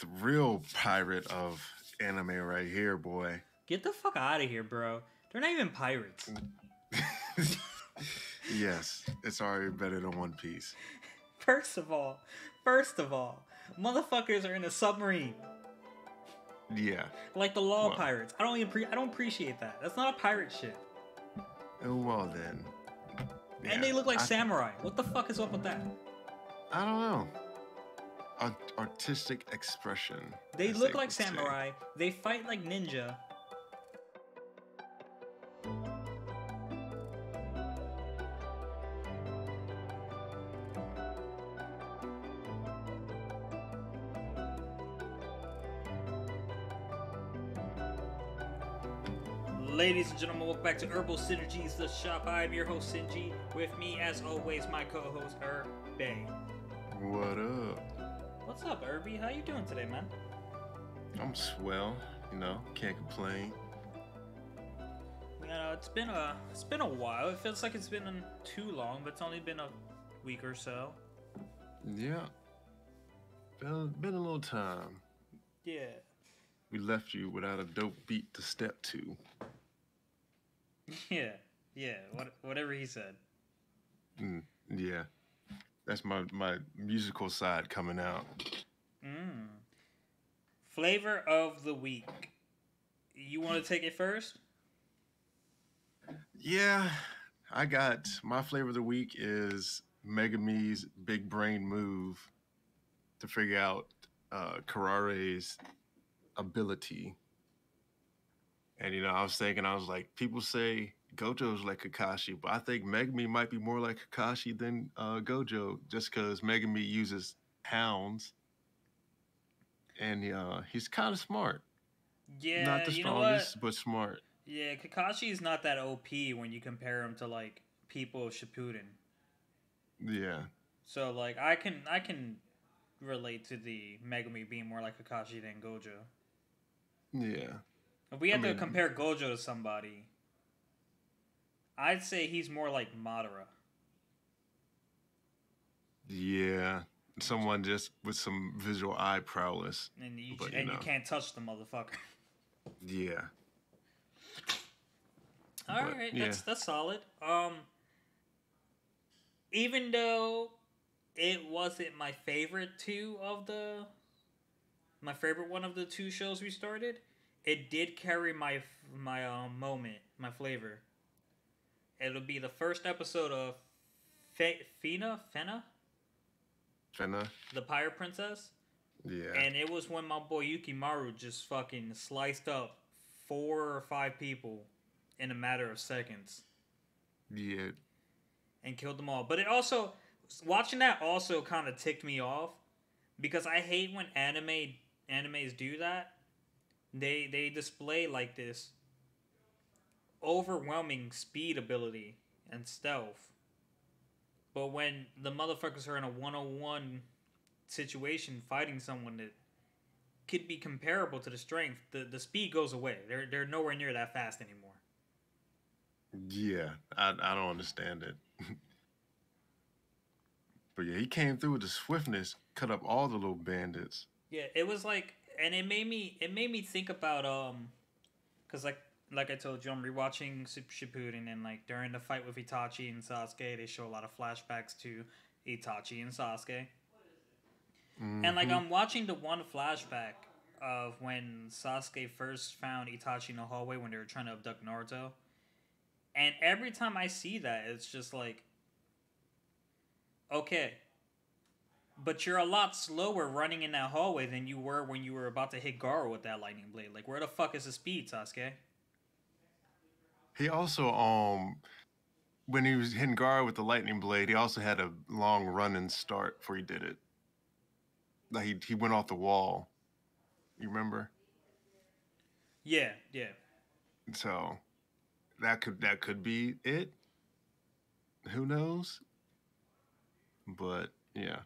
the real pirate of anime right here, boy. Get the fuck out of here, bro. They're not even pirates. Yes, it's already better than One Piece. First of all, motherfuckers are in a submarine. Yeah. Like the law pirates. I don't appreciate that. That's not a pirate ship. Oh, well then. Yeah. And they look like samurai. What the fuck is up with that? I don't know. Artistic expression. They look like samurai. They fight like ninja. Ladies and gentlemen, welcome back to Herbal Synergies, the shop. I'm your host, Sinji. With me, as always, my co-host, Herb Bay. What up? What's up, Herbie? How you doing today, man? I'm swell. You know, can't complain. It's been a while. It feels like it's been too long, but it's only been a week or so. Yeah. Been a little time. Yeah. We left you without a dope beat to step to. Yeah, whatever he said. Yeah, that's my musical side coming out. Flavor of the week. You want to take it first? Yeah, I got my flavor of the week is Megumi's big brain move to figure out Karare's ability. And, you know, I was like, people say Gojo's like Kakashi, but I think Megumi might be more like Kakashi than Gojo, just because Megumi uses hounds. And he's kind of smart. Yeah, not the strongest, but smart. Yeah, Kakashi is not that OP when you compare him to, like, people of Shippuden. Yeah. So, like, I can relate to the Megumi being more like Kakashi than Gojo. Yeah. If we had to compare Gojo to somebody, I'd say he's more like Madara. Yeah, someone just with some visual eye prowess. And you can't touch the motherfucker. Yeah. All right, yeah. That's solid. Even though it wasn't my favorite one of the two shows we started, it did carry my moment, my flavor. It'll be the first episode of Fena, the pirate princess. Yeah. And it was when my boy Yukimaru just fucking sliced up 4 or 5 people in a matter of seconds. Yeah. And killed them all. But it also, watching that also kind of ticked me off, because I hate when animes do that. They display like this overwhelming speed ability and stealth, but when the motherfuckers are in a 1-on-1 situation fighting someone that could be comparable to the strength, the speed goes away. They're nowhere near that fast anymore. Yeah, I don't understand it. But yeah, he came through with the swiftness, cut up all the little bandits. Yeah, it was like. And it made me think about, because like I told you, I'm rewatching Shippuden, and like during the fight with Itachi and Sasuke, they show a lot of flashbacks to Itachi and Sasuke. And like I'm watching the one flashback of when Sasuke first found Itachi in the hallway when they were trying to abduct Naruto, and every time I see that, it's just like, okay. But you're a lot slower running in that hallway than you were when you were about to hit Gaara with that lightning blade. Like, where the fuck is the speed, Sasuke? He also, when he was hitting Gaara with the lightning blade, he also had a long run-in start before he did it. Like, he went off the wall. You remember? Yeah. So, that could be it. Who knows? But, yeah.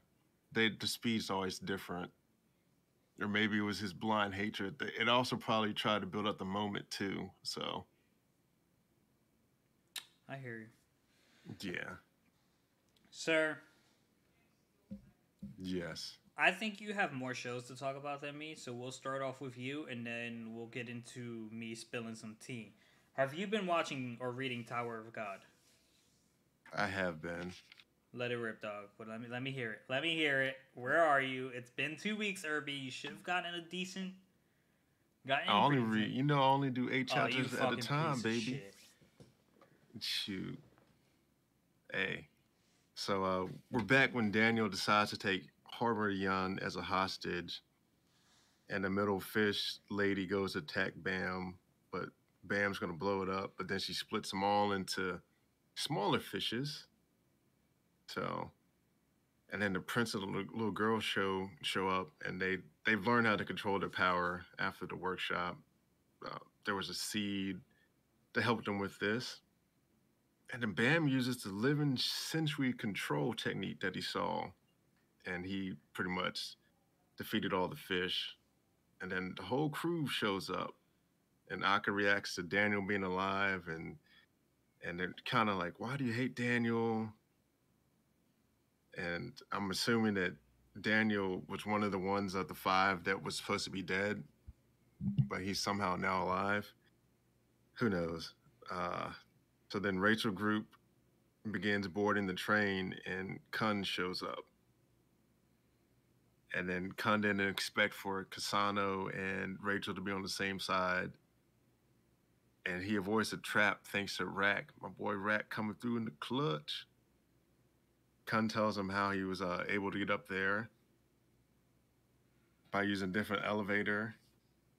The speed's always different. Or maybe it was his blind hatred. It also probably tried to build up the moment, too, so. I hear you. Yeah. Sir. Yes. I think you have more shows to talk about than me, so we'll start off with you, and then we'll get into me spilling some tea. Have you been watching or reading Tower of God? I have been. Let it rip, dog. But let me hear it. Let me hear it. Where are you? It's been 2 weeks, Irby. You should have gotten a decent. I only read. You know, I only do 8 chapters at a time, baby. Shit. Shoot. Hey. So we're back when Daniel decides to take Harbor Yon as a hostage, and the middle fish lady goes to attack Bam, but Bam's gonna blow it up. But then she splits them all into smaller fishes. So, and then the prince and the little girl show up, and they've learned how to control their power after the workshop. There was a seed to help them with this. And then Bam uses the living sensory control technique that he saw, and he pretty much defeated all the fish. And then the whole crew shows up, and Akka reacts to Daniel being alive, and they're kind of like, why do you hate Daniel? And I'm assuming that Daniel was one of the ones of the 5 that was supposed to be dead, but he's somehow now alive. Who knows? So then Rachel group begins boarding the train, and Khun shows up. And then Khun didn't expect for Cassano and Rachel to be on the same side. And he avoids the trap thanks to Rack. My boy Rack coming through in the clutch. Khun tells him how he was able to get up there by using a different elevator.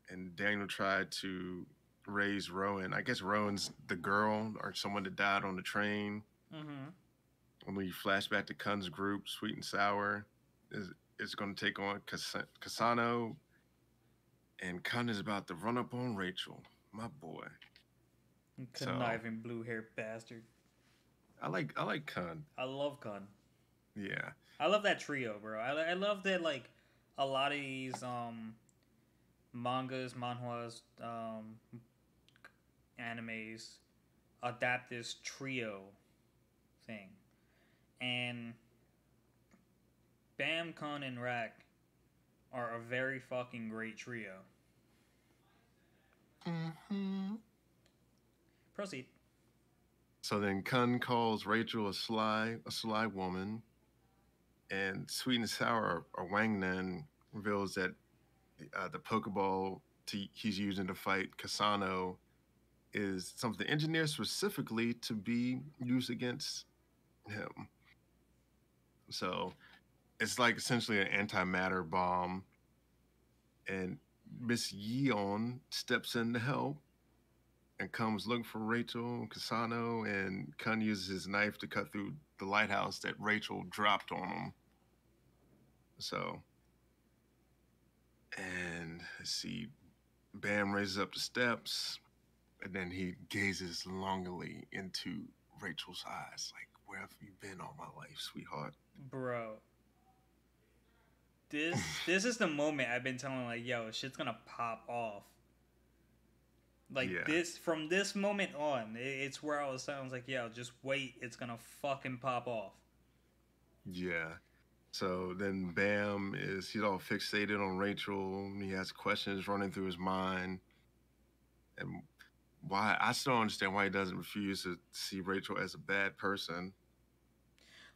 And Daniel tried to raise Rowan. I guess Rowan's the girl or someone that died on the train. Mm-hmm. And when you flash back to Khun's group, Sweet and Sour is going to take on Cassano. And Khun is about to run up on Rachel. My boy. Conniving blue-haired bastard. I like Khun. I love Khun. Yeah. I love that trio, bro. I love that, like, a lot of these manhwas, animes adapt this trio thing. And Bam, Khun, and Rack are a very fucking great trio. Mm-hmm. Proceed. So then Khun calls Rachel a sly woman, and Sweet and Sour, or Wangnan, reveals that the Pokeball he's using to fight Cassano is something engineered specifically to be used against him. So it's like essentially an antimatter bomb, and Miss Yeon steps in to help. And comes looking for Rachel, Cassano, and Khun uses his knife to cut through the lighthouse that Rachel dropped on him. So, and let's see, Bam raises up the steps, and then he gazes longingly into Rachel's eyes, like, where have you been all my life, sweetheart? Bro, this is the moment I've been telling, like, yo, shit's gonna pop off. Like, yeah. This, from this moment on, it's where I was telling, like, yo, just wait, it's gonna fucking pop off. Yeah. So then Bam he's all fixated on Rachel. He has questions running through his mind. And I still don't understand why he doesn't refuse to see Rachel as a bad person.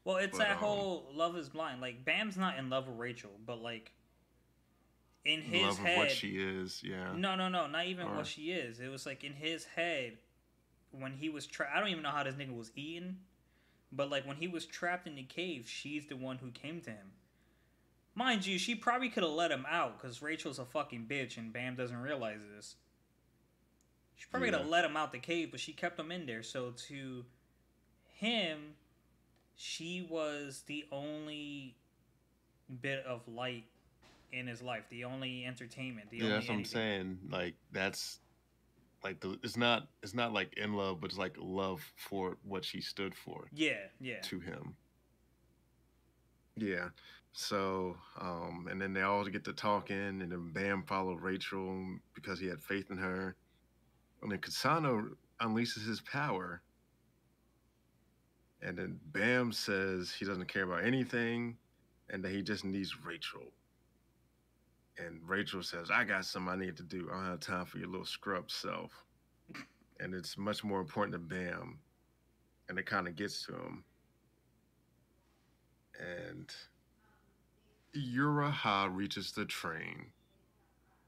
Well, it's that whole love is blind. Like, Bam's not in love with Rachel, but, like, in his love head, of what she is, yeah. No, not even what she is. It was like in his head when he was trapped. I don't even know how this nigga was eaten, but like when he was trapped in the cave, she's the one who came to him. Mind you, she probably could have let him out because Rachel's a fucking bitch and Bam doesn't realize this. She probably could have let him out the cave, but she kept him in there. So to him, she was the only bit of light in his life, the only entertainment, the only that's anything. What I'm saying. Like, that's like it's not like in love, but it's like love for what she stood for. Yeah. To him. Yeah. So, and then they all get to talking, and then Bam followed Rachel because he had faith in her. And then Cassano unleashes his power. And then Bam says he doesn't care about anything. and that he just needs Rachel. And Rachel says, I got something I need to do. I don't have time for your little scrub self. And it's much more important to Bam. And it kind of gets to him. And Uraha reaches the train.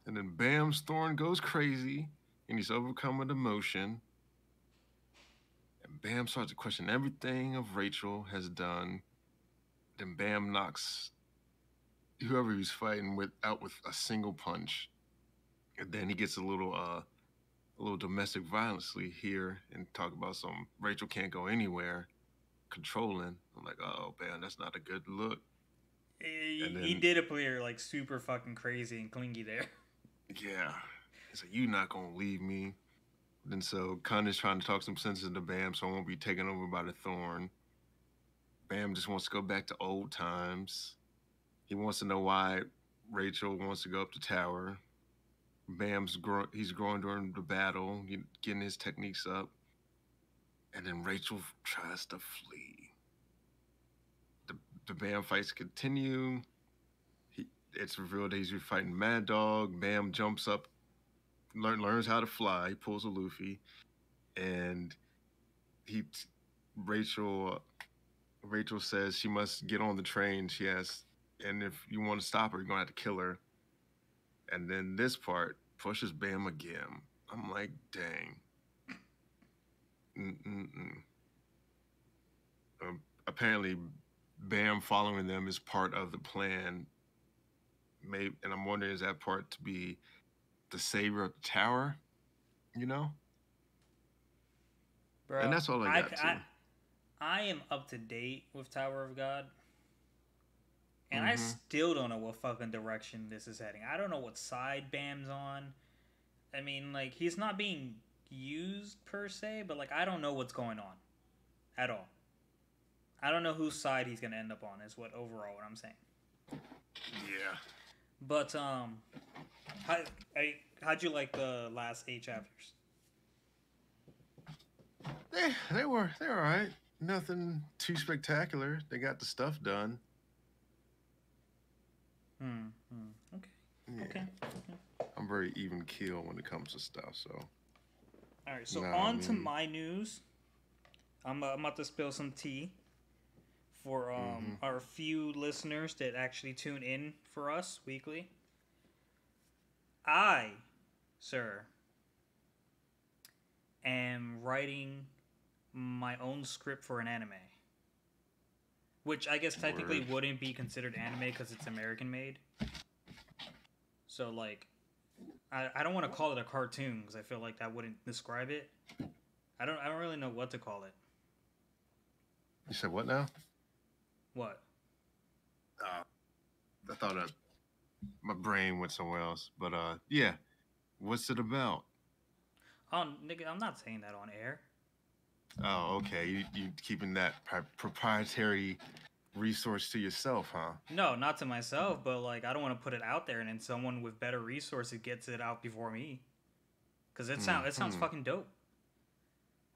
And then Bam's thorn goes crazy. And he's overcome with emotion. And Bam starts to question everything of Rachel has done. Then Bam knocks whoever he's fighting with out with a single punch. And then he gets a little domestic violence here and talk about some Rachel can't go anywhere, controlling. I'm like, oh man, that's not a good look. He did appear like super fucking crazy and clingy there. Yeah. He's like, you not gonna leave me. And so Khun is trying to talk some sense into Bam, so I won't be taken over by the thorn. Bam just wants to go back to old times. He wants to know why Rachel wants to go up the tower. Bam's growing during the battle, getting his techniques up. And then Rachel tries to flee. The Bam fights continue. It's revealed that he's fighting Mad Dog. Bam jumps up, learns how to fly. He pulls a Luffy. And Rachel says she must get on the train. She has, and if you want to stop her, you're going to have to kill her. And then this part pushes Bam again. I'm like, dang. Apparently, Bam following them is part of the plan. Maybe, and I'm wondering, is that part to be the savior of the tower? You know? Bro, and that's all I got, I am up to date with Tower of God. And I still don't know what fucking direction this is heading. I don't know what side Bam's on. I mean, like, he's not being used per se, but, like, I don't know what's going on at all. I don't know whose side he's going to end up on is what overall what I'm saying. Yeah. But, how'd you like the last 8 chapters? They were all right. Nothing too spectacular. They got the stuff done. Okay. Yeah. Okay. I'm very even keel when it comes to stuff, so. All right, so on to my news. I'm about to spill some tea for our few listeners that actually tune in for us weekly. I, sir, am writing my own script for an anime. Which I guess technically wouldn't be considered anime because it's American-made. So, like, I don't want to call it a cartoon because I feel like that wouldn't describe it. I don't really know what to call it. You said what now? What? I thought my brain went somewhere else. But, yeah. What's it about? Oh, nigga, I'm not saying that on air. Oh, okay. You keeping that proprietary resource to yourself, huh? No, not to myself, but, like, I don't want to put it out there, and then someone with better resources gets it out before me. Because it sounds fucking dope.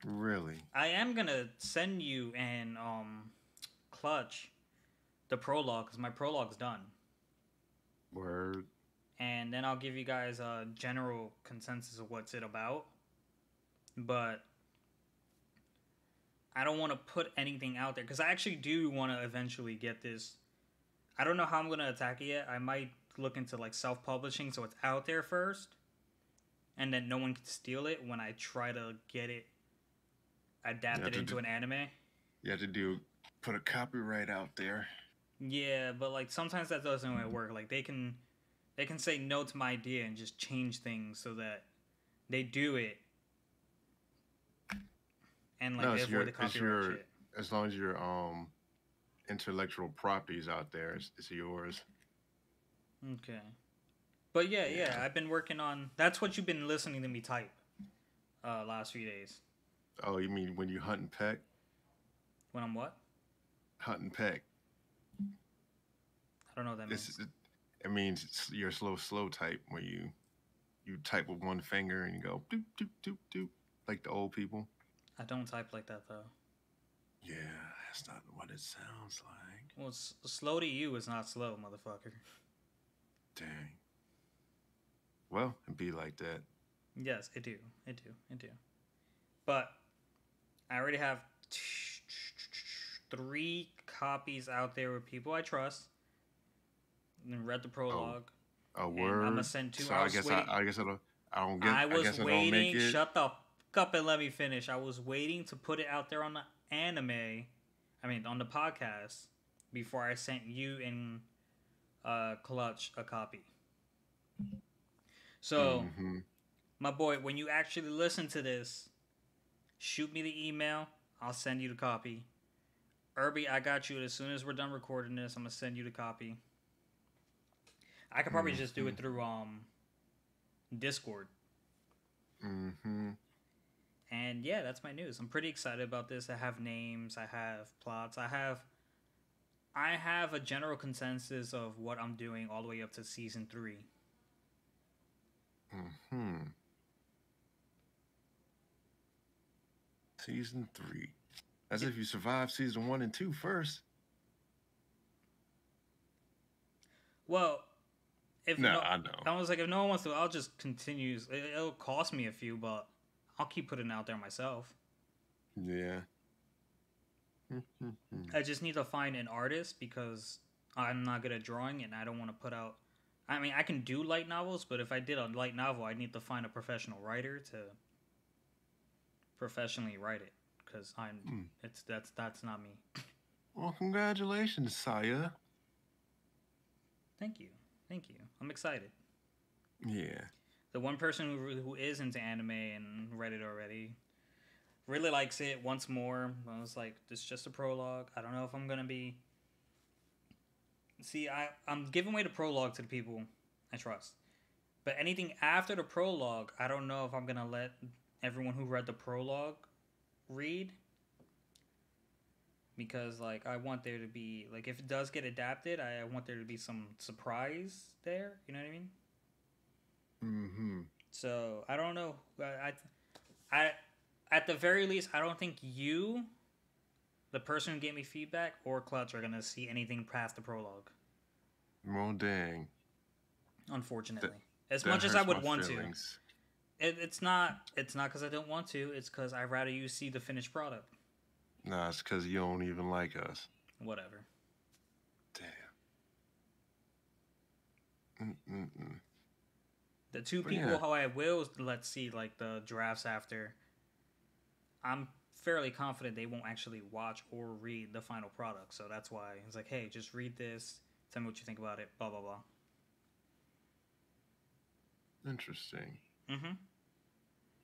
Really? I am going to send you and Clutch the prologue, because my prologue's done. Word. And then I'll give you guys a general consensus of what's it about. But I don't want to put anything out there because I actually do want to eventually get this. I don't know how I'm going to attack it yet. I might look into like self-publishing so it's out there first and then no one can steal it when I try to get it adapted into an anime. You have to put a copyright out there. Yeah, but like sometimes that doesn't really work. Like they can say no to my idea and just change things so that they do it. And like it's your shit. As long as your intellectual property's out there, it's yours. Okay. But yeah, I've been working on that's what you've been listening to me type last few days. Oh, you mean when you hunt and peck? When I'm what? Hunt and peck. I don't know what that means. It means you're slow type where you type with one finger and you go doop doop doop doop like the old people. I don't type like that, though. Yeah, That's not what it sounds like. Well, slow to you is not slow, motherfucker. Dang. Well, it be like that. Yes, it do. It do. It do. But I already have 3 copies out there with people I trust. And read the prologue. Oh, a word. I'm gonna send 2. So I guess I don't make it. Shut the fuck up and let me finish. I was waiting to put it out there on the anime. I mean, on the podcast before I sent you and Clutch a copy. So, my boy, when you actually listen to this, shoot me the email. I'll send you the copy. Irby, I got you. As soon as we're done recording this, I'm gonna send you the copy. I could probably just do it through Discord. And yeah, that's my news. I'm pretty excited about this. I have names. I have plots. I have a general consensus of what I'm doing all the way up to season 3. Season 3. As if you survived season 1 and 2 first. Well, I was like, if no one wants to, I'll just continue. It'll cost me a few, but I'll keep putting it out there myself. Yeah. I just need to find an artist because I'm not good at drawing and I don't want to put out... I mean, I can do light novels, but if I did a light novel, I'd need to find a professional writer to professionally write it because that's not me. Well, congratulations, Saya. Thank you. Thank you. I'm excited. Yeah. The one person who is into anime and read it already really likes it once more. I was like, this is just a prologue. I don't know if I'm going to be... See, I'm giving away the prologue to the people I trust. But anything after the prologue, I don't know if I'm going to let everyone who read the prologue read. Because, like, I want there to be... Like, if it does get adapted, I want there to be some surprise there. You know what I mean? So, I don't know. I at the very least, I don't think you, the person who gave me feedback, or Clutch are going to see anything past the prologue. Well, dang. Unfortunately. As much as I would want feelings. To. It's not because I don't want to. It's because I'd rather you see the finished product. Nah, it's because you don't even like us. Whatever. Damn. The two people who I will let see, like, the drafts after, I'm fairly confident they won't actually watch or read the final product. So that's why it's like, hey, just read this. Tell me what you think about it. Blah, blah, blah. Interesting.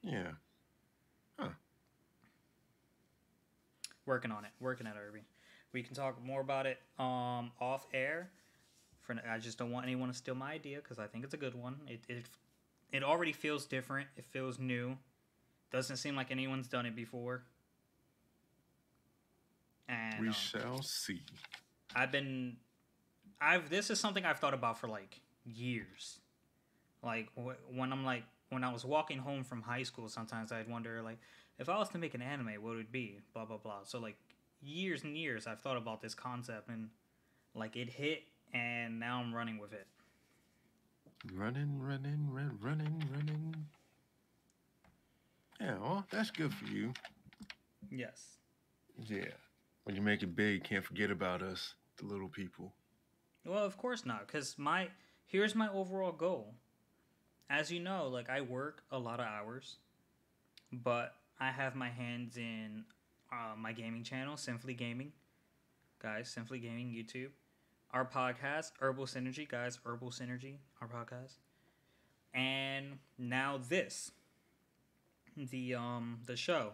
Yeah. Huh. Working on it. Working at Irby. We can talk more about it off air. I just don't want anyone to steal my idea because I think it's a good one. It already feels different. It feels new. Doesn't seem like anyone's done it before. And we shall see. This is something I've thought about for like years. Like when I was walking home from high school, sometimes I'd wonder like, if I was to make an anime, what would it be? Blah, blah, blah. So, like, years and years I've thought about this concept, and, like, it hit, and now I'm running with it. Running. Yeah, well, that's good for you. Yes. Yeah. When you make it big, can't forget about us, the little people. Well, of course not, because here's my overall goal. As you know, like, I work a lot of hours, but... I have my hands in my gaming channel, Simply Gaming. Guys, Simply Gaming, YouTube. Our podcast, Herbal Synergy. Guys, Herbal Synergy, our podcast. And now this. The show.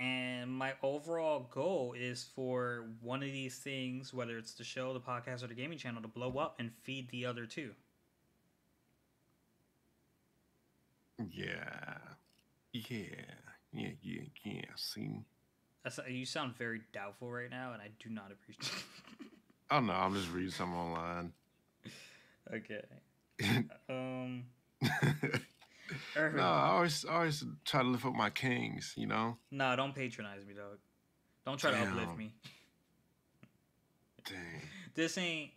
And my overall goal is for one of these things, whether it's the show, the podcast, or the gaming channel, to blow up and feed the other two. Yeah. Yeah. See, you sound very doubtful right now, and I do not appreciate it. Oh no, I'm just reading something online. Okay. No, I always try to lift up my kings, you know. Nah, don't patronize me, dog. Don't try to uplift me. Dang. This ain't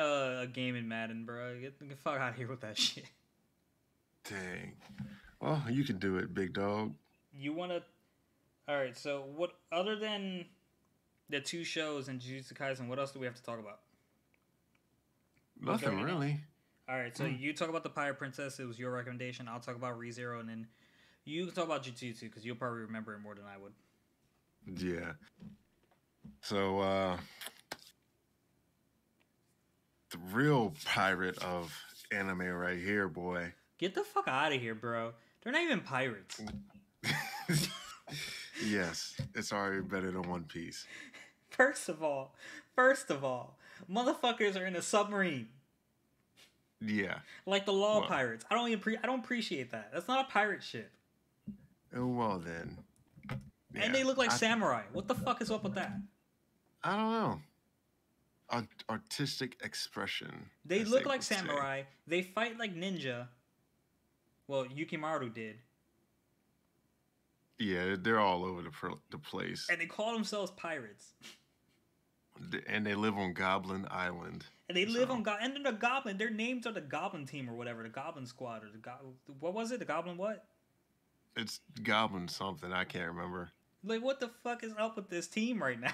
a game in Madden, bro. Get the fuck out of here with that shit. Dang. Well, you can do it, big dog. You wanna? All right. So, what other than the two shows and Jujutsu Kaisen, what else do we have to talk about? Nothing really. All right. So you talk about the Pirate Princess. It was your recommendation. I'll talk about ReZero, and then you can talk about Jujutsu because you'll probably remember it more than I would. Yeah. So the real pirate of anime right here, boy. Get the fuck out of here, bro. They're not even pirates. Yes, it's already better than One Piece. First of all, motherfuckers are in a submarine. Yeah. Like the law pirates. I don't appreciate that. That's not a pirate ship. Well then. Yeah. And they look like samurai. What the fuck is up with that? I don't know. Artistic expression. They look like samurai. They fight like ninja. Well, Yukimaru did. Yeah, they're all over the place. And they call themselves pirates. And they live on Goblin Island. And they live on Goblin. And then the Goblin, their names are the Goblin Team or whatever, the Goblin Squad or the what was it? The Goblin what? It's Goblin something. I can't remember. Like, what the fuck is up with this team right now?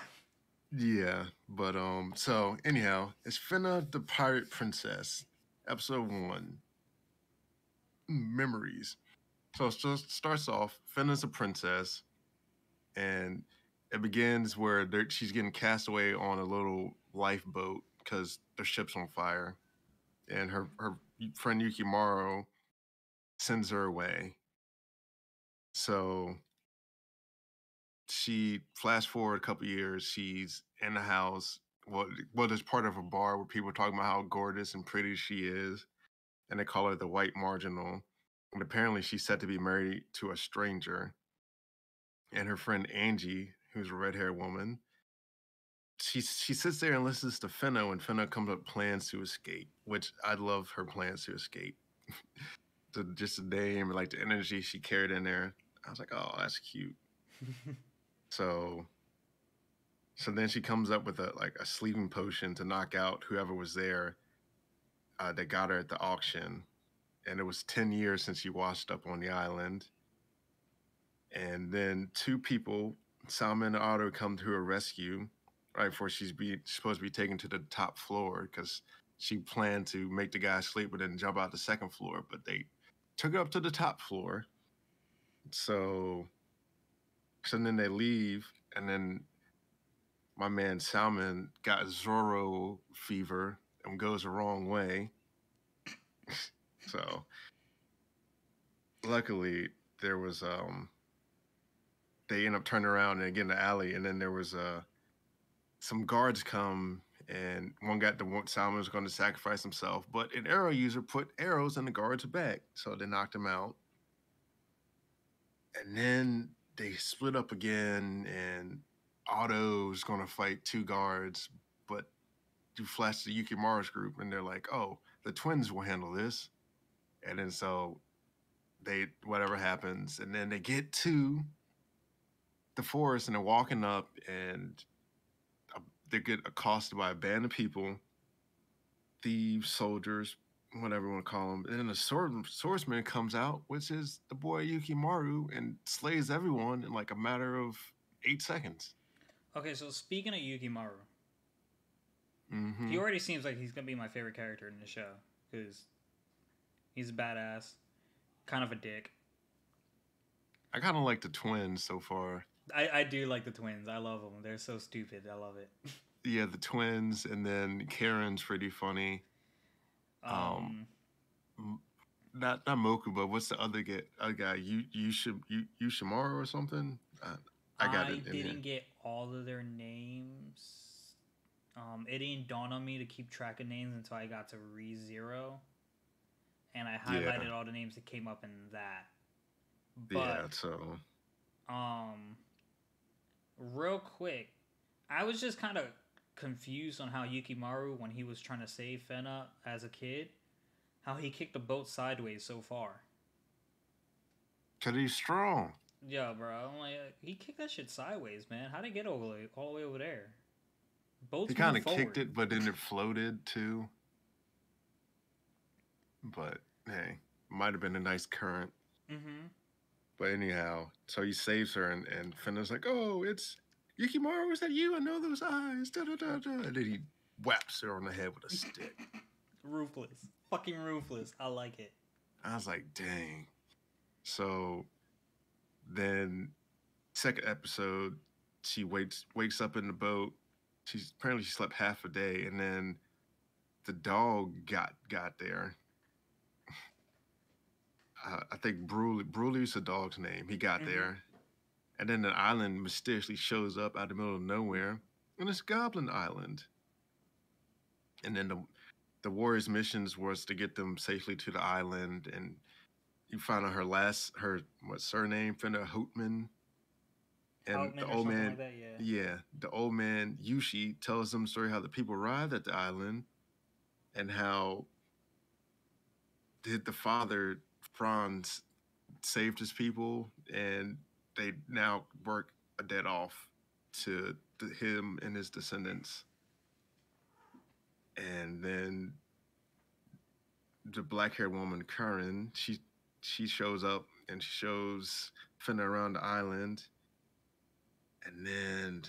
Yeah, but so anyhow, it's Fena the Pirate Princess, episode 1. Memories. So it just starts off. Fena's a princess, and it begins where she's getting cast away on a little lifeboat because their ship's on fire, and her friend Yukimaru sends her away. So she flash forward a couple years. She's in the house. Well, there's part of a bar where people are talking about how gorgeous and pretty she is. And they call her the White Marginal. And apparently she's said to be married to a stranger. And her friend Angie, who's a red-haired woman, she sits there and listens to Fena, and Fena comes up plans to escape, which I love her plans to escape. Just the name, like the energy she carried in there. I was like, oh, that's cute. So then she comes up with a sleeping potion to knock out whoever was there. They got her at the auction, and it was 10 years since she washed up on the island. And then two people, Salmon and Otto, come to her rescue right before she's supposed to be taken to the top floor because she planned to make the guy sleep but then jump out the second floor. But they took her up to the top floor. So then they leave, and then my man Salmon got Zoro fever and goes the wrong way. So luckily there was they end up turning around and get in the alley, and then there was some guards come, and one got the one Salmon was going to sacrifice himself, but an arrow user put arrows in the guard's back, so they knocked him out. And then they split up again, and Otto's going to fight two guards, but you flash the Yukimaru's group, and they're like, oh, the twins will handle this. And then so they, whatever happens, and then they get to the forest, and they're walking up, and they get accosted by a band of people, thieves, soldiers, whatever you want to call them. And then the swordsman comes out, which is the boy Yukimaru, and slays everyone in like a matter of 8 seconds. Okay, so speaking of Yukimaru, he already seems like he's going to be my favorite character in the show because he's a badass, kind of a dick. I kind of like the twins so far. I do like the twins. I love them. They're so stupid. I love it. Yeah, the twins, and then Karen's pretty funny. Not Moku, but what's the other guy? Yushimaru or something? I didn't get all of their names. It didn't dawn on me to keep track of names until I got to ReZero, and I highlighted all the names that came up in that. But, real quick, I was just kind of confused on how Yukimaru, when he was trying to save Fena as a kid, how he kicked the boat sideways so far. 'Cause he's strong. Yeah, bro. I'm like, he kicked that shit sideways, man. How'd it get all the way over there? Both he kind of kicked it, but then it floated too. But hey, might have been a nice current. Mm-hmm. But anyhow, so he saves her, and Fena's like, "Oh, it's Yukimaru. Is that you? I know those eyes." Da da da da. And then he whaps her on the head with a stick. Ruthless, fucking ruthless. I like it. I was like, dang. So then, second episode, she wakes up in the boat. She apparently slept half a day, and then the dog got there. I think Bruly's the dog's name. He got there, and then the island mysteriously shows up out of the middle of nowhere, and it's Goblin Island. And then the warriors' missions was to get them safely to the island, and you find out her surname, Fena Houtman. And the old man, like that, yeah, the old man Yushi tells them the story how the people arrived at the island, and how the father Franz saved his people, and they now work a debt off to him and his descendants. And then the black-haired woman Karen, she shows up and she shows Fena around the island. And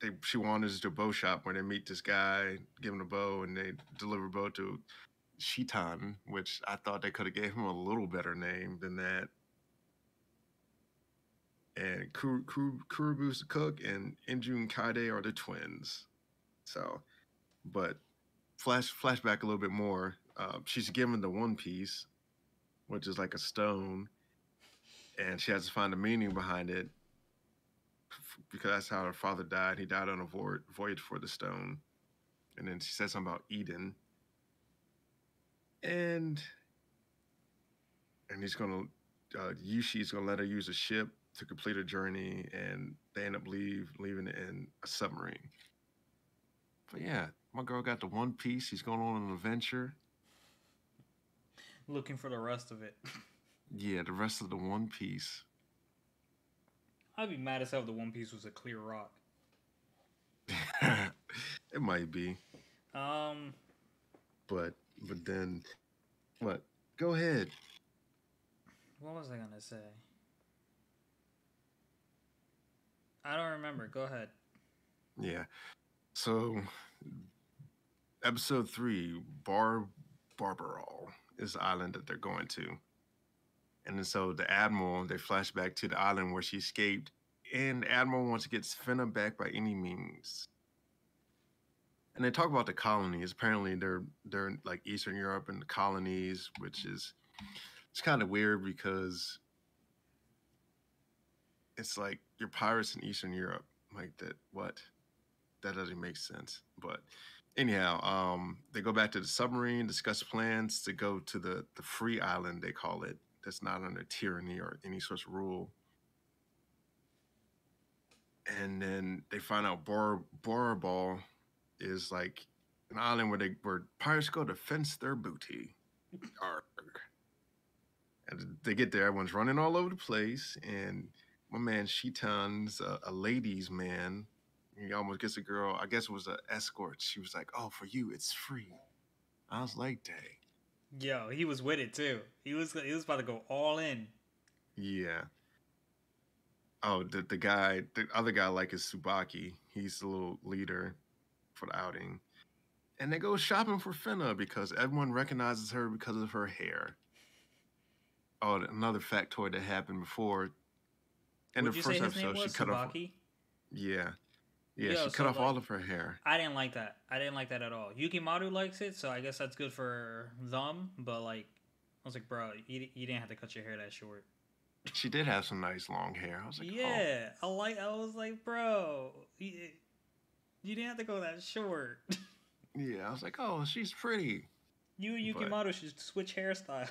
then she wanders to a bow shop where they meet this guy, give him a bow, and they deliver a bow to Shitan, which I thought they could have gave him a little better name than that. And Kurubu's the cook, and Inju and Kaide are the twins. So, but flashback a little bit more. She's given the one piece, which is like a stone. And she has to find the meaning behind it, because that's how her father died. He died on a voyage for the stone. And then she said something about Eden. And he's going to, Yushi's going to let her use a ship to complete her journey. And they end up leaving it in a submarine. But yeah, my girl got the one piece. She's going on an adventure. Looking for the rest of it. Yeah, the rest of the One Piece. I'd be mad as hell if the One Piece was a clear rock. It might be. But then, what? Go ahead. What was I gonna say? I don't remember. Go ahead. Yeah. So, episode 3, Barbarol is the island that they're going to. And so the Admiral, they flash back to the island where she escaped. And the Admiral wants to get Fena back by any means. And they talk about the colonies. Apparently, they're like Eastern Europe and the colonies, which is... It's kind of weird because... It's like, you're pirates in Eastern Europe. Like, that, what? That doesn't make sense. But anyhow, they go back to the submarine, discuss plans to go to the free island, they call it. That's not under tyranny or any sort of rule. And then they find out Barbarol is like an island where pirates go to fence their booty. Arrgh. And they get there, everyone's running all over the place, and my man Shitan's a ladies' man. He almost gets a girl. I guess it was an escort. She was like, "Oh, for you, it's free." I was like, "Dang." Yo, he was with it too. He was about to go all in. Yeah. Oh, the other guy, like, is Tsubaki. He's the little leader for the outing, and they go shopping for Fena because everyone recognizes her because of her hair. Oh, another factoid that happened before. And the first episode, she cut off. Yeah. Yeah, yo, she cut off all of her hair. I didn't like that. I didn't like that at all. Yukimaru likes it, so I guess that's good for them. But, like, I was like, bro, you didn't have to cut your hair that short. She did have some nice long hair. I was like, yeah, oh. I was like, bro, you didn't have to go that short. Yeah, I was like, oh, she's pretty. You and Yukimaru should switch hairstyles.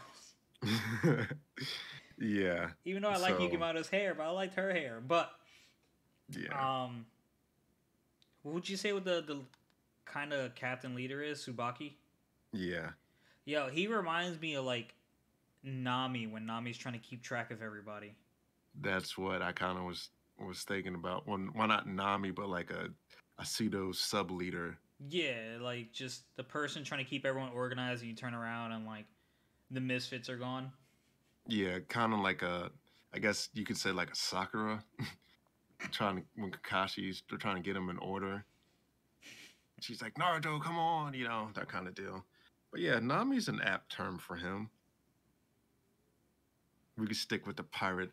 Yeah. Even though I like Yukimaru's hair, but I liked her hair. But yeah. What would you say with the kind of captain leader is? Tsubaki? Yeah. Yo, he reminds me of, like, Nami when Nami's trying to keep track of everybody. That's what I kind of was thinking about. Why not Nami, but like a pseudo sub leader? Yeah, like just the person trying to keep everyone organized, and you turn around and like the misfits are gone. Yeah, kind of like a, I guess you could say like a Sakura, when Kakashi's, they're trying to get him in order. She's like, Naruto, come on, you know, that kind of deal. But yeah, Nami's an apt term for him. We could stick with the pirate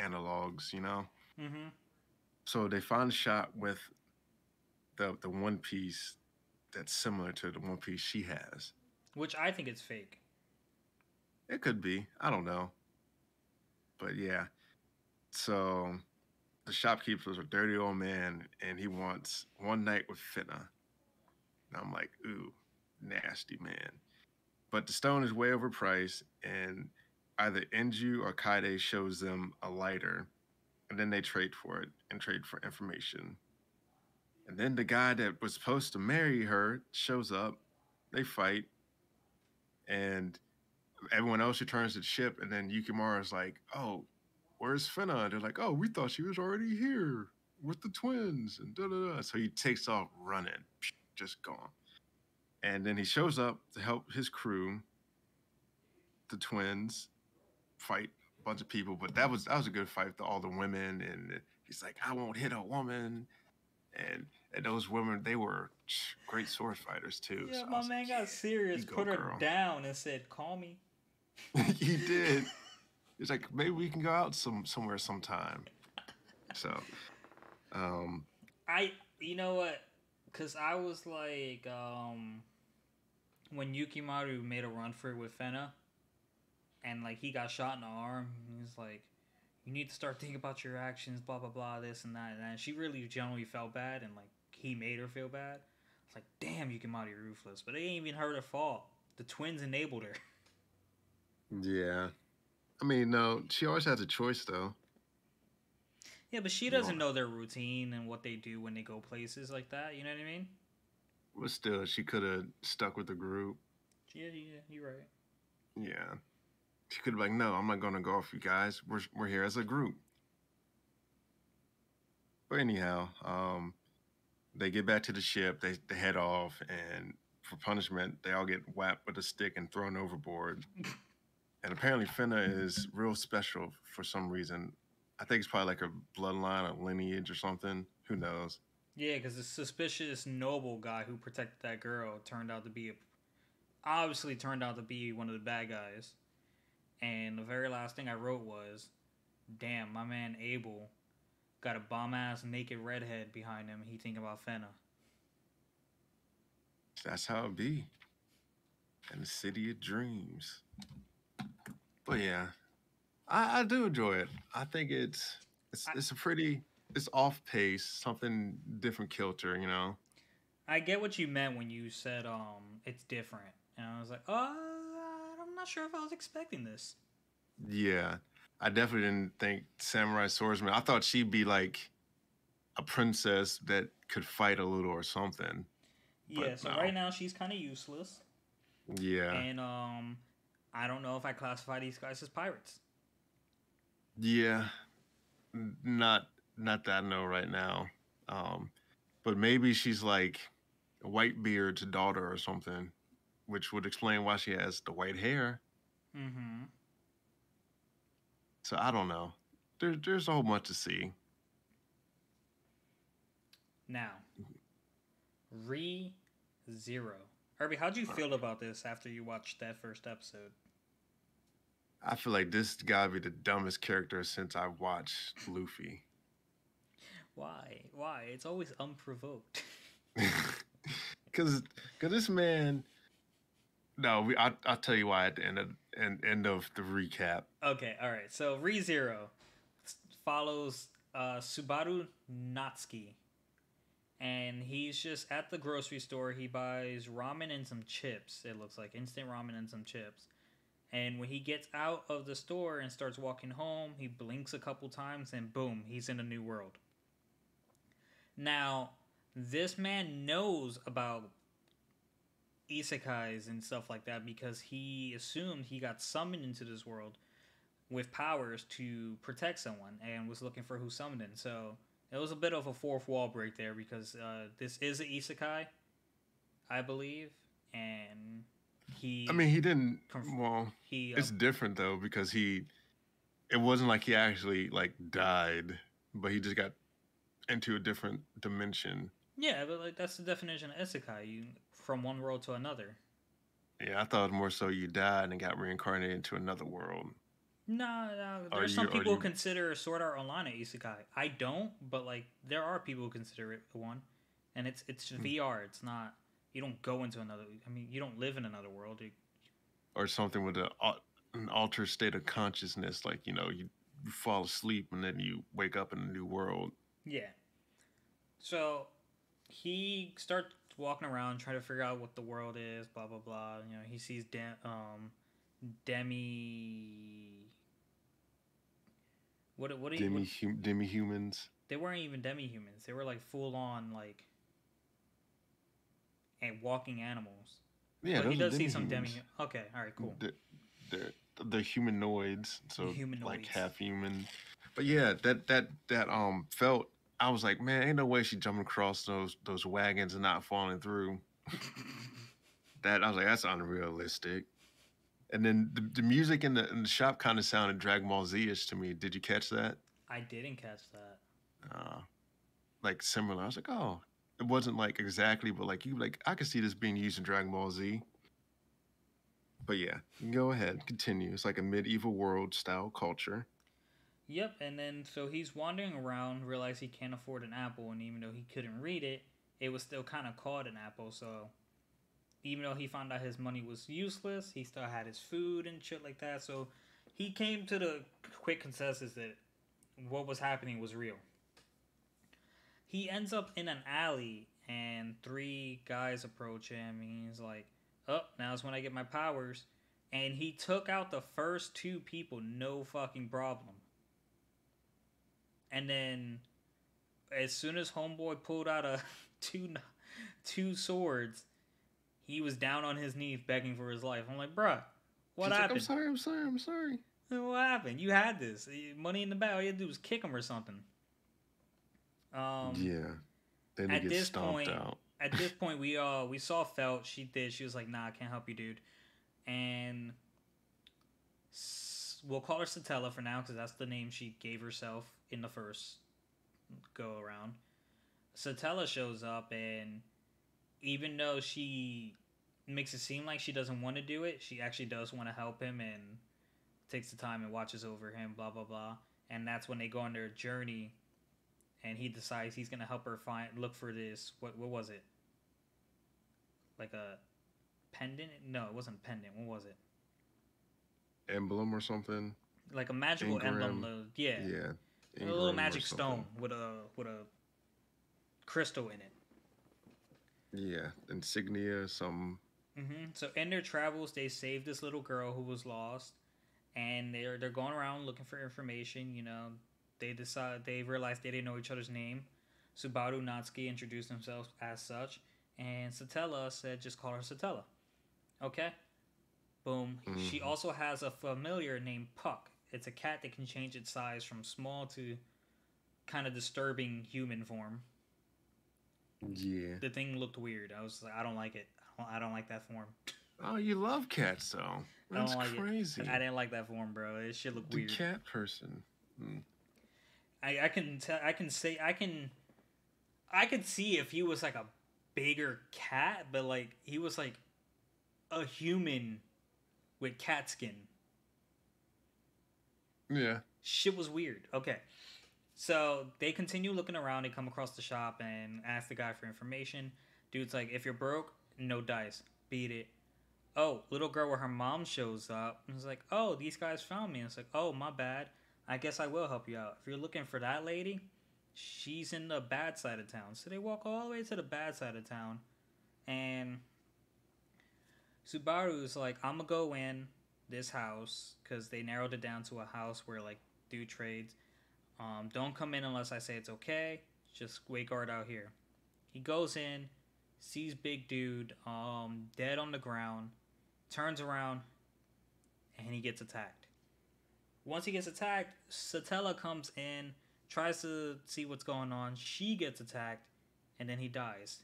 analogs, you know? Mm-hmm. So they find a shot with the one piece that's similar to the one piece she has. Which I think it's fake. It could be. I don't know. But yeah. So the shopkeeper's a dirty old man, and he wants one night with Fena. And I'm like, ooh, nasty man. But the stone is way overpriced, and either Enju or Kaede shows them a lighter, and then they trade for it and trade for information. And then the guy that was supposed to marry her shows up, they fight, and everyone else returns to the ship, and then Yukimaru's like, oh, where's Fena? They're like, oh, we thought she was already here with the twins, and da-da-da. So he takes off running, just gone. And then he shows up to help his crew, the twins, fight a bunch of people. But that was a good fight to all the women. And he's like, I won't hit a woman. And those women, they were great sword fighters, too. Yeah, so my man got serious, put her down, and said, call me. He did. He's like, maybe we can go out somewhere sometime. So, you know what? Because I was like, when Yukimaru made a run for it with Fena, and like he got shot in the arm, he was like, you need to start thinking about your actions, blah, blah, blah, this and that. And that. She really generally felt bad, and like he made her feel bad. It's like, damn, Yukimaru ruthless. But it ain't even her fault. The twins enabled her. Yeah. I mean, no, she always has a choice, though. Yeah, but she doesn't know their routine and what they do when they go places like that. You know what I mean? Well, still, she could have stuck with the group. Yeah, you're right. Yeah. She could have been like, no, I'm not going to go off you guys. We're here as a group. But anyhow, they get back to the ship. They head off, and for punishment, they all get whacked with a stick and thrown overboard. And apparently Fena is real special for some reason. I think it's probably like a bloodline, a lineage or something. Who knows? Yeah, because the suspicious noble guy who protected that girl obviously turned out to be one of the bad guys. And the very last thing I wrote was, damn, my man Abel got a bomb-ass naked redhead behind him. He thinking about Fena. That's how it be. In the city of dreams. But yeah, I do enjoy it. I think it's off-pace, something different kilter, you know? I get what you meant when you said it's different. And I was like, I'm not sure if I was expecting this. Yeah, I definitely didn't think Samurai Swordsman. I thought she'd be like a princess that could fight a little or something. Yeah, so no. Right now she's kind of useless. Yeah. And I don't know if I classify these guys as pirates. Yeah, not that I know right now. But maybe she's like Whitebeard's daughter or something, which would explain why she has the white hair. Mm-hmm. So I don't know. There's a whole bunch to see. Now, ReZero. Herbie, how'd you feel about this after you watched that first episode? I feel like this gotta be the dumbest character since I watched Luffy. Why? It's always unprovoked. Because this man... No, I'll tell you why at the end of the recap. Okay, all right. So ReZero follows Subaru Natsuki. And he's just at the grocery store. He buys ramen and some chips, it looks like. Instant ramen and some chips. And when he gets out of the store and starts walking home, he blinks a couple times and boom, he's in a new world. Now, this man knows about isekais and stuff like that because he assumed he got summoned into this world with powers to protect someone and was looking for who summoned him. So it was a bit of a fourth wall break there because this is an isekai, I believe, and he... I mean, he didn't... well, he, it's different, though, because he... It wasn't like he actually, like, died, but he just got into a different dimension. Yeah, but, like, that's the definition of isekai, you, from one world to another. Yeah, I thought it was more so you died and got reincarnated into another world. No. There's some people who consider Sword Art Online an isekai. I don't, but, like, there are people who consider it one. And it's VR. It's not... You don't go into another... I mean, you don't live in another world. Or something with an altered state of consciousness. Like, you know, you fall asleep and then you wake up in a new world. Yeah. So, he starts walking around trying to figure out what the world is, blah, blah, blah. You know, he sees Demi... What are you... Demi-humans. They weren't even demi-humans. They were, like, full-on, like... and walking animals. Yeah, but he does see some demi-humans. Okay, all right, cool. The humanoids, so the humanoids. Like half human. But yeah, that Felt. I was like, man, ain't no way she jumping across those wagons and not falling through. That I was like, that's unrealistic. And then the music in the shop kind of sounded Dragon Ball Z-ish to me. Did you catch that? I didn't catch that. Like similar. I was like, oh. It wasn't like exactly, but like you like I could see this being used in Dragon Ball Z. But yeah, go ahead, continue. It's like a medieval world style culture. Yep, and then so he's wandering around, realized he can't afford an apple, and even though he couldn't read it, it was still kind of called an apple. So even though he found out his money was useless, he still had his food and shit like that. So he came to the quick consensus that what was happening was real. He ends up in an alley, and three guys approach him, and he's like, oh, now's when I get my powers. And he took out the first two people, no fucking problem. And then, as soon as homeboy pulled out two swords, he was down on his knees begging for his life. I'm like, bruh, what happened? Like, I'm sorry. What happened? You had this. Money in the bag. All you had to do was kick him or something. Yeah, then he gets stomped out. At this point, we saw Felt. She was like, "Nah, I can't help you, dude." And we'll call her Satella for now because that's the name she gave herself in the first go around. Satella shows up, and even though she makes it seem like she doesn't want to do it, she actually does want to help him and takes the time and watches over him. Blah blah blah. And that's when they go on their journey. And he decides he's gonna help her look for this. What was it? Like a pendant? No, it wasn't a pendant. What was it? Emblem or something. Like a magical emblem. Yeah. A little magic stone with a crystal in it. Yeah, insignia. Some. Mm-hmm. So in their travels, they saved this little girl who was lost, and they're going around looking for information. You know. They realized they didn't know each other's name. Subaru Natsuki introduced themselves as such, and Satella said, "Just call her Satella." Okay, boom. Mm-hmm. She also has a familiar named Puck. It's a cat that can change its size from small to kind of disturbing human form. Yeah, the thing looked weird. I was like, I don't like it. I don't like that form. Oh, you love cats though. That's crazy. I didn't like that form, bro. It should look weird. The cat person. Mm. I could see if he was like a bigger cat, but like he was like a human with cat skin. Yeah. Shit was weird. Okay. So they continue looking around. They come across the shop and ask the guy for information. Dude's like, if you're broke, no dice. Beat it. Oh, little girl with her mom shows up. And it's like, oh, these guys found me. And it's like, oh, my bad. I guess I will help you out. If you're looking for that lady, she's in the bad side of town. So they walk all the way to the bad side of town. And Subaru's like, I'm going to go in this house. Because they narrowed it down to a house where, like, do trades. Don't come in unless I say it's okay. Just wait guard out here. He goes in. sees big dude dead on the ground, turns around, and he gets attacked. Once he gets attacked, Satella comes in, tries to see what's going on. She gets attacked, and then he dies.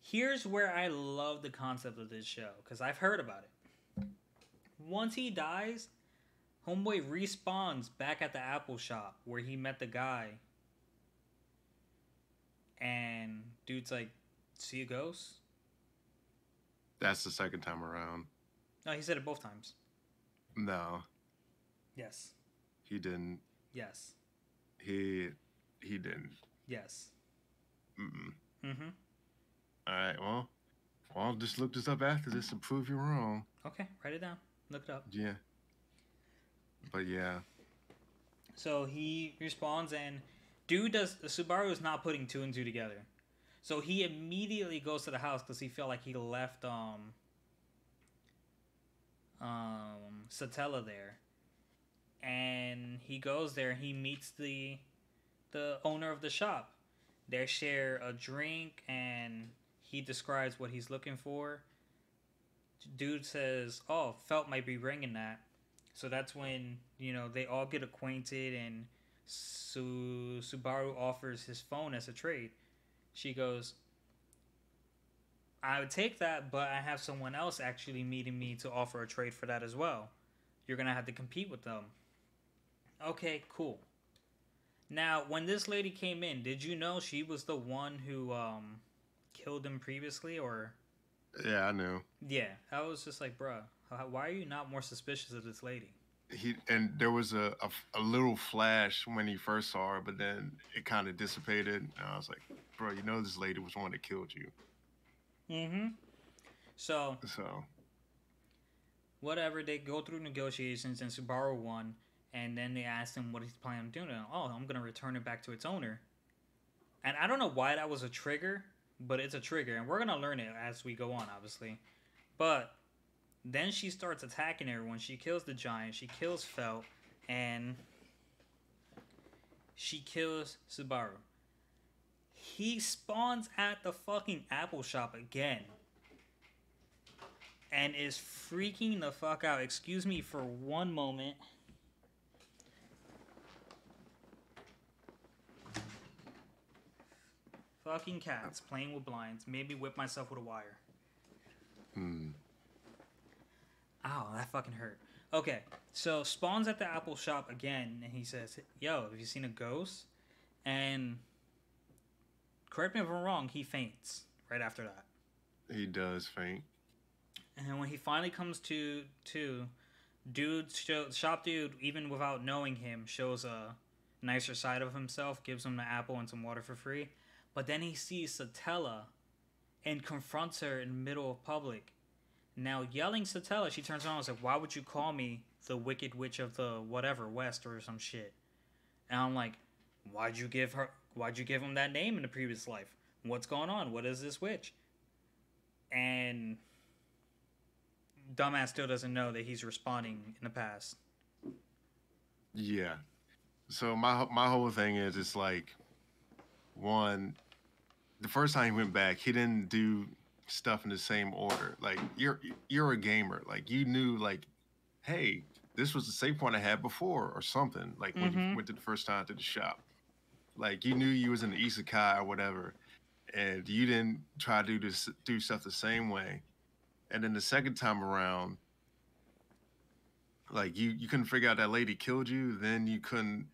Here's where I love the concept of this show, because I've heard about it. Once he dies, homeboy respawns back at the Apple shop where he met the guy. And dude's like, see a ghost? That's the second time around. No, he said it both times. No. Yes. He didn't. Yes. He didn't. Yes. Mm-mm. Mm-hmm. All right, well, I'll just look this up after this to prove you wrong. Okay, write it down. Look it up. Yeah. But yeah. So he responds, and dude does. Subaru is not putting two and two together, so he immediately goes to the house because he felt like he left Satella there, and he goes there. He meets the owner of the shop. They share a drink, and he describes what he's looking for. Dude says, "Oh, Felt might be bringing that." So that's when, you know, they all get acquainted, and Subaru offers his phone as a trade. She goes, I would take that, but I have someone else actually meeting me to offer a trade for that as well. You're going to have to compete with them. Okay, cool. Now, when this lady came in, did you know she was the one who killed him previously, or? Yeah, I knew. Yeah, I was just like, bruh. Why are you not more suspicious of this lady? And there was a little flash when he first saw her, but then it kind of dissipated. And I was like, bro, you know this lady was the one that killed you. Mm-hmm. So. Whatever, they go through negotiations, and Subaru won. And then they asked him what he's planning on doing. And, oh, I'm going to return it back to its owner. And I don't know why that was a trigger, but it's a trigger. And we're going to learn it as we go on, obviously. But then she starts attacking everyone. She kills the giant. She kills Felt. And she kills Subaru. He spawns at the fucking Apple shop again. And is freaking the fuck out. Excuse me for one moment. Fucking cats playing with blinds. Made me whip myself with a wire. Hmm. Ow, that fucking hurt. Okay, so spawns at the Apple shop again, and he says, yo, have you seen a ghost? And correct me if I'm wrong, he faints right after that. He does faint. And when he finally comes to dude, shop dude, even without knowing him, shows a nicer side of himself, gives him the apple and some water for free. But then he sees Satella and confronts her in the middle of public. Now, yelling Satella, she turns around and is like, why would you call me the Wicked Witch of the whatever, West or some shit? And I'm like, why'd you give him that name in the previous life? What's going on? What is this witch? And dumbass still doesn't know that he's responding in the past. Yeah. So my whole thing is, it's like, one, the first time he went back, he didn't do stuff in the same order. Like, you're a gamer. Like, you knew, like, hey, this was the save point I had before or something. Like, when you went to the first time to the shop, like, you knew you was in the isekai or whatever, and you didn't try to do stuff the same way. And then the second time around, like, you couldn't figure out that lady killed you. Then you couldn't.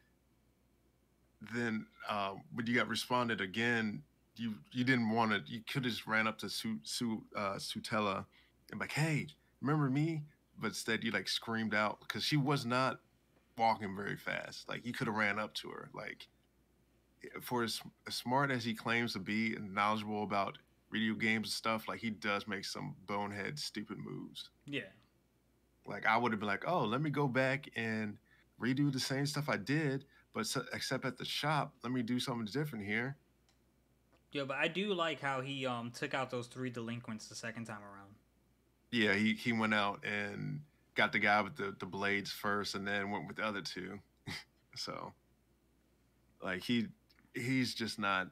Then when you got responded again, you didn't want to. You could have just ran up to Satella and like, hey, remember me? But instead, you like screamed out because she was not walking very fast. Like, you could have ran up to her. Like, for as smart as he claims to be and knowledgeable about video games and stuff, like, he does make some bonehead, stupid moves. Yeah. Like, I would have been like, oh, let me go back and redo the same stuff I did, but except at the shop, let me do something different here. Yeah, but I do like how he took out those three delinquents the second time around. Yeah, he went out and got the guy with the blades first, and then went with the other two. So, like, he's just not.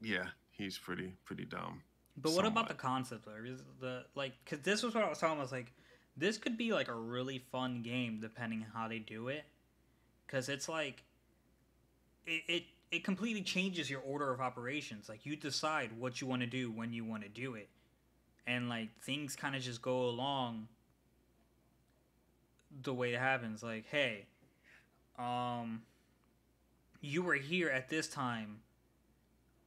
Yeah, he's pretty dumb. But somewhat. What about the concept though? Is the because this was what I was talking about. I was like, this could be like a really fun game depending on how they do it, because it's like it completely changes your order of operations. Like, you decide what you want to do when you want to do it, and like things kind of just go along the way it happens. Like, hey, you were here at this time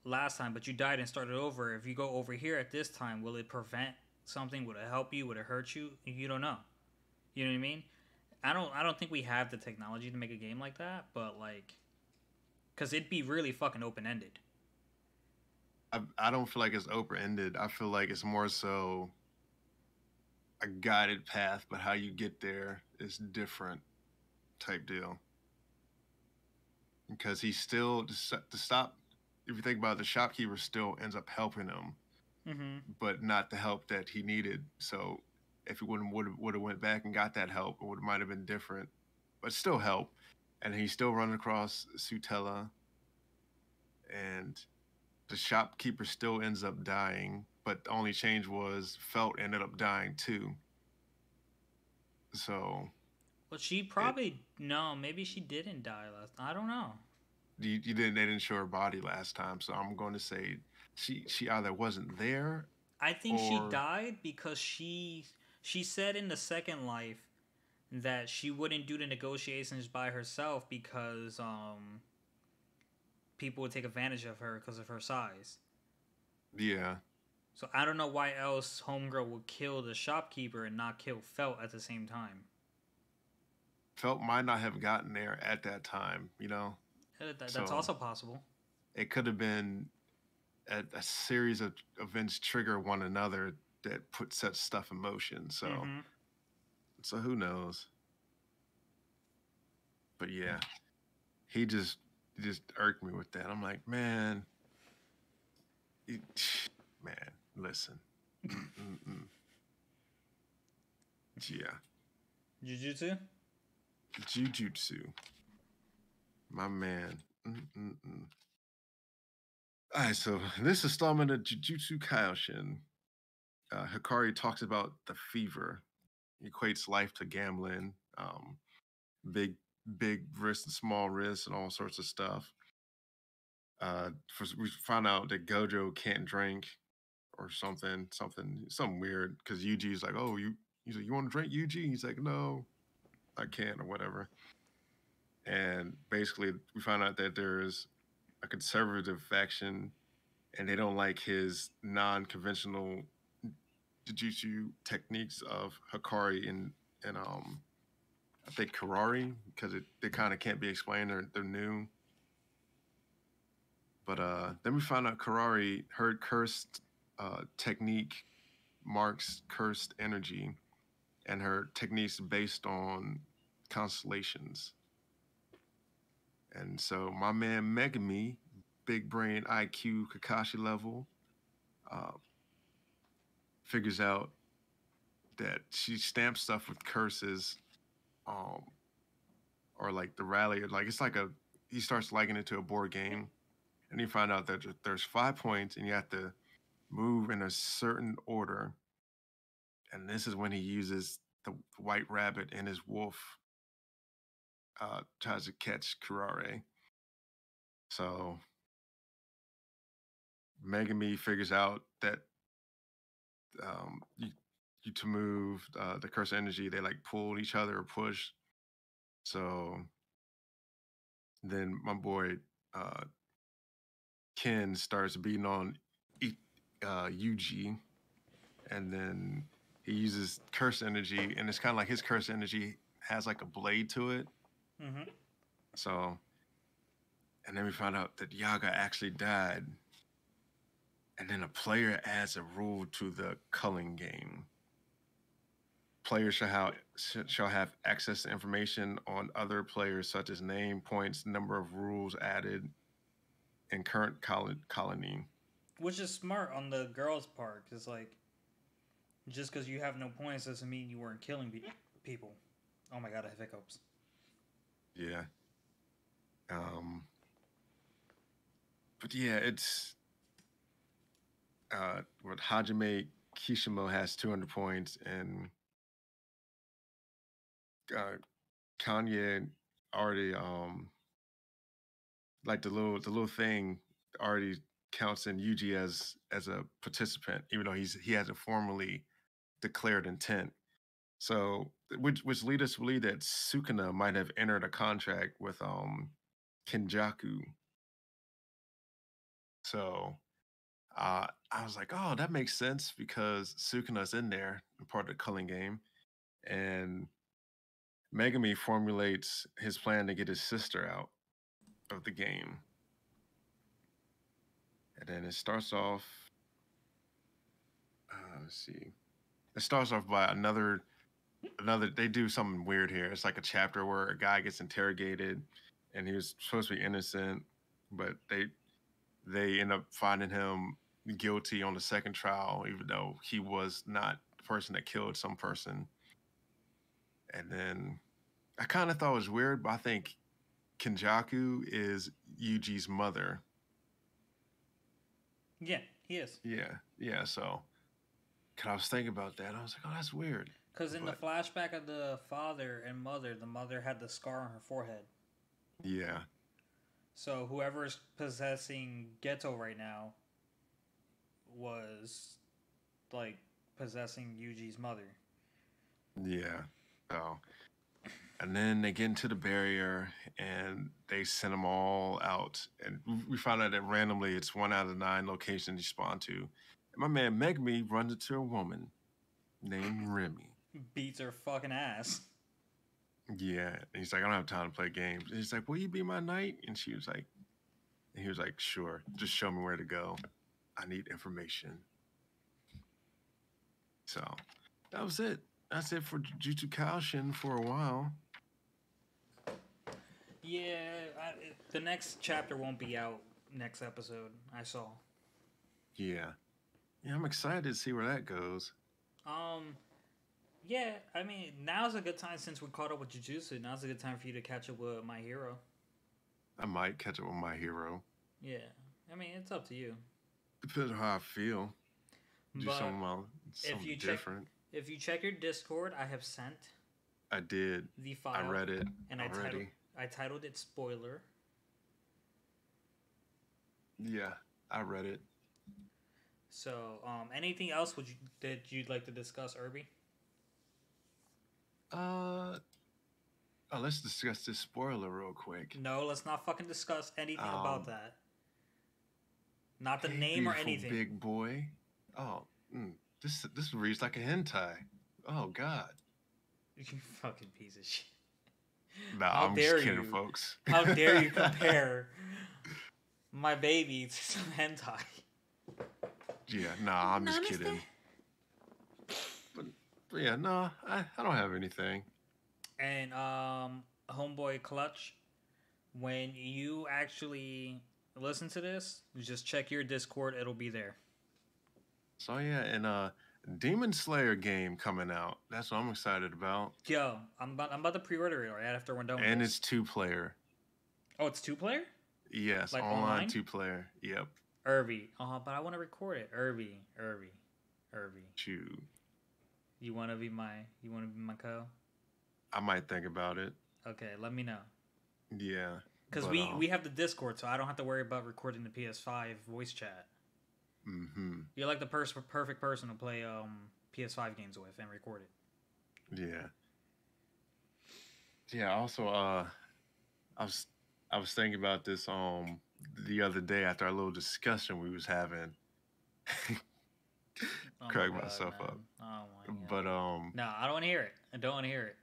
last time, but you died and started over. If you go over here at this time, will it prevent something? Would it help you? Would it hurt you? You don't know. You know what I mean? I don't think we have the technology to make a game like that, but like, because it'd be really fucking open-ended. I don't feel like it's open-ended. I feel like it's more so a guided path, but how you get there is different type deal. Because he's still, to stop, if you think about it, the shopkeeper still ends up helping him, mm-hmm. but not the help that he needed. So if he would have went back and got that help, it might have been different, but still help. And he's still running across Satella, and the shopkeeper still ends up dying. But the only change was Felt ended up dying too. So, well, she probably maybe she didn't die last time. I don't know. You didn't. They didn't show her body last time, so I'm going to say she either wasn't there. I think she died because she said in the second life that she wouldn't do the negotiations by herself because people would take advantage of her because of her size. Yeah. So I don't know why else Homegirl would kill the shopkeeper and not kill Felt at the same time. Felt might not have gotten there at that time, you know? That's also possible. It could have been a series of events trigger one another that put such stuff in motion. So, mm-hmm. So who knows? But yeah, he just irked me with that. I'm like, man, listen. Yeah. Jujutsu. My man. All right, so in this installment of Jujutsu Kaisen, Hakari talks about the fever. He equates life to gambling, big risks and small risks and all sorts of stuff. We found out that Gojo can't drink or something weird, because Yuji's like, oh, he's like, you want to drink, Yuji? He's like, no, I can't, or whatever. And basically, we found out that there is a conservative faction, and they don't like his non-conventional Jujutsu techniques of Hakari and I think Karari, because they kind of can't be explained. They're new. But then we found out Karari, her cursed technique marks cursed energy, and her techniques based on constellations. And so my man Megumi, big brain IQ Kakashi level, figures out that she stamps stuff with curses, or like the rally, like it's like he starts liking it to a board game, and you find out that there's 5 points and you have to move in a certain order. And this is when he uses the white rabbit and his wolf, tries to catch Kurare. So Megumi figures out that you to move the curse energy, they like pulled each other or pushed. So then my boy Ken starts beating on Yuji, and then he uses curse energy, and it's kind of like his curse energy has like a blade to it. Mm-hmm. So, and then we found out that Yaga actually died. And then a player adds a rule to the culling game. Players shall have access to information on other players, such as name, points, number of rules added, and current colony. Which is smart on the girls' part. It's like, just because you have no points doesn't mean you weren't killing people. Oh my God, I have hiccups. Yeah. But yeah, it's... what Hajime Kishimo has 200 points, and Kanye already like the little thing already counts in Yuji as a participant, even though he hasn't formally declared intent. So which lead us to believe that Sukuna might have entered a contract with Kenjaku. So I was like, oh, that makes sense because Sukuna's in there, part of the culling game, and Megumi formulates his plan to get his sister out of the game. And then it starts off, let's see. It starts off by another, they do something weird here. It's like a chapter where a guy gets interrogated and he was supposed to be innocent, but they end up finding him guilty on the second trial, even though he was not the person that killed some person. And then I kind of thought it was weird, but I think Kenjaku is Yuji's mother. Yeah, he is. Yeah. So, 'cause I was thinking about that, I was like, oh, that's weird. Because in the flashback of the father and mother, the mother had the scar on her forehead. Yeah. So whoever's possessing Geto right now was, like, possessing Yuji's mother. Yeah. So, and then they get into the barrier, and they send them all out. And we found out that randomly it's 1 out of 9 locations you spawn to. And my man Megumi runs into a woman named Remy. Beats her fucking ass. Yeah. And he's like, I don't have time to play games. And he's like, will you be my knight? And she was like, and he was like, sure. Just show me where to go. I need information. So, that was it. That's it for Jujutsu Kaisen for a while. Yeah, the next chapter won't be out next episode, I saw. Yeah, I'm excited to see where that goes. Yeah, I mean, now's a good time since we caught up with Jujutsu. Now's a good time for you to catch up with My Hero. I might catch up with My Hero. Yeah, I mean, it's up to you. Depends on how I feel. Do something different. If you check your Discord, I have sent. I did. The file. I read it. And I titled it Spoiler. Yeah, I read it. So, anything else that you'd like to discuss, Irby? Let's discuss this spoiler real quick. No, let's not fucking discuss anything about that. Not the name or anything. Big boy. Oh. Mm. This reads like a hentai. Oh, God. You fucking piece of shit. Nah, I'm just kidding, folks. How dare you compare my baby to some hentai? Yeah, nah, I'm just kidding. But yeah, nah, I don't have anything. And Homeboy Clutch, when you actually listen to this, you just check your Discord. It'll be there. So yeah, and Demon Slayer game coming out. That's what I'm excited about. Yo, I'm about to pre-order it right after we're done with this. And it's 2-player. Oh, it's 2-player? Yes, like online 2-player. Yep. Irby. But I want to record it. Irby. Chew. You wanna be my co? I might think about it. Okay, let me know. Yeah. Because we have the Discord, so I don't have to worry about recording the PS5 voice chat. Mm-hmm. You're like the perfect person to play PS5 games with and record it. Yeah. Also, I was thinking about this the other day after our little discussion we was having. Crack myself up. Oh my God. But no, I don't want to hear it.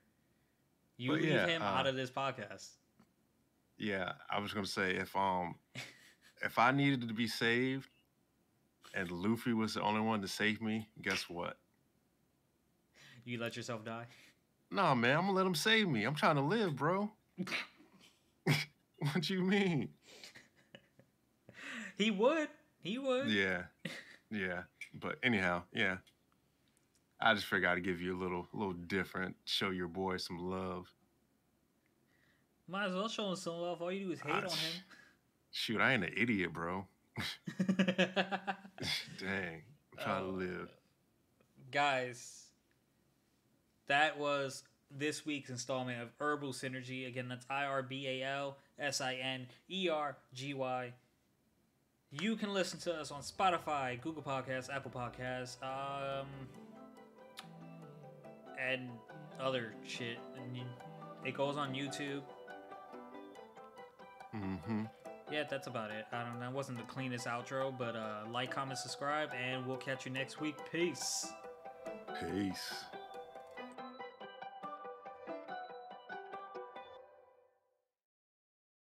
You leave him out of this podcast. Yeah, I was gonna say if I needed to be saved. And Luffy was the only one to save me. Guess what? You let yourself die? Nah, man. I'm going to let him save me. I'm trying to live, bro. What you mean? He would. Yeah. But anyhow, yeah. I just figured I'd give you a little different. Show your boy some love. Might as well show him some love. All you do is hate on him. Shoot, I ain't an idiot, bro. Dang. I'm trying to live. Guys, that was this week's installment of Herbal Synergy. Again, that's IRBAL SINERGY. You can listen to us on Spotify, Google Podcasts, Apple Podcasts, and other shit. And it goes on YouTube. Mm-hmm. Yeah, that's about it. I don't know. It wasn't the cleanest outro, but like, comment, subscribe, and we'll catch you next week. Peace. Peace.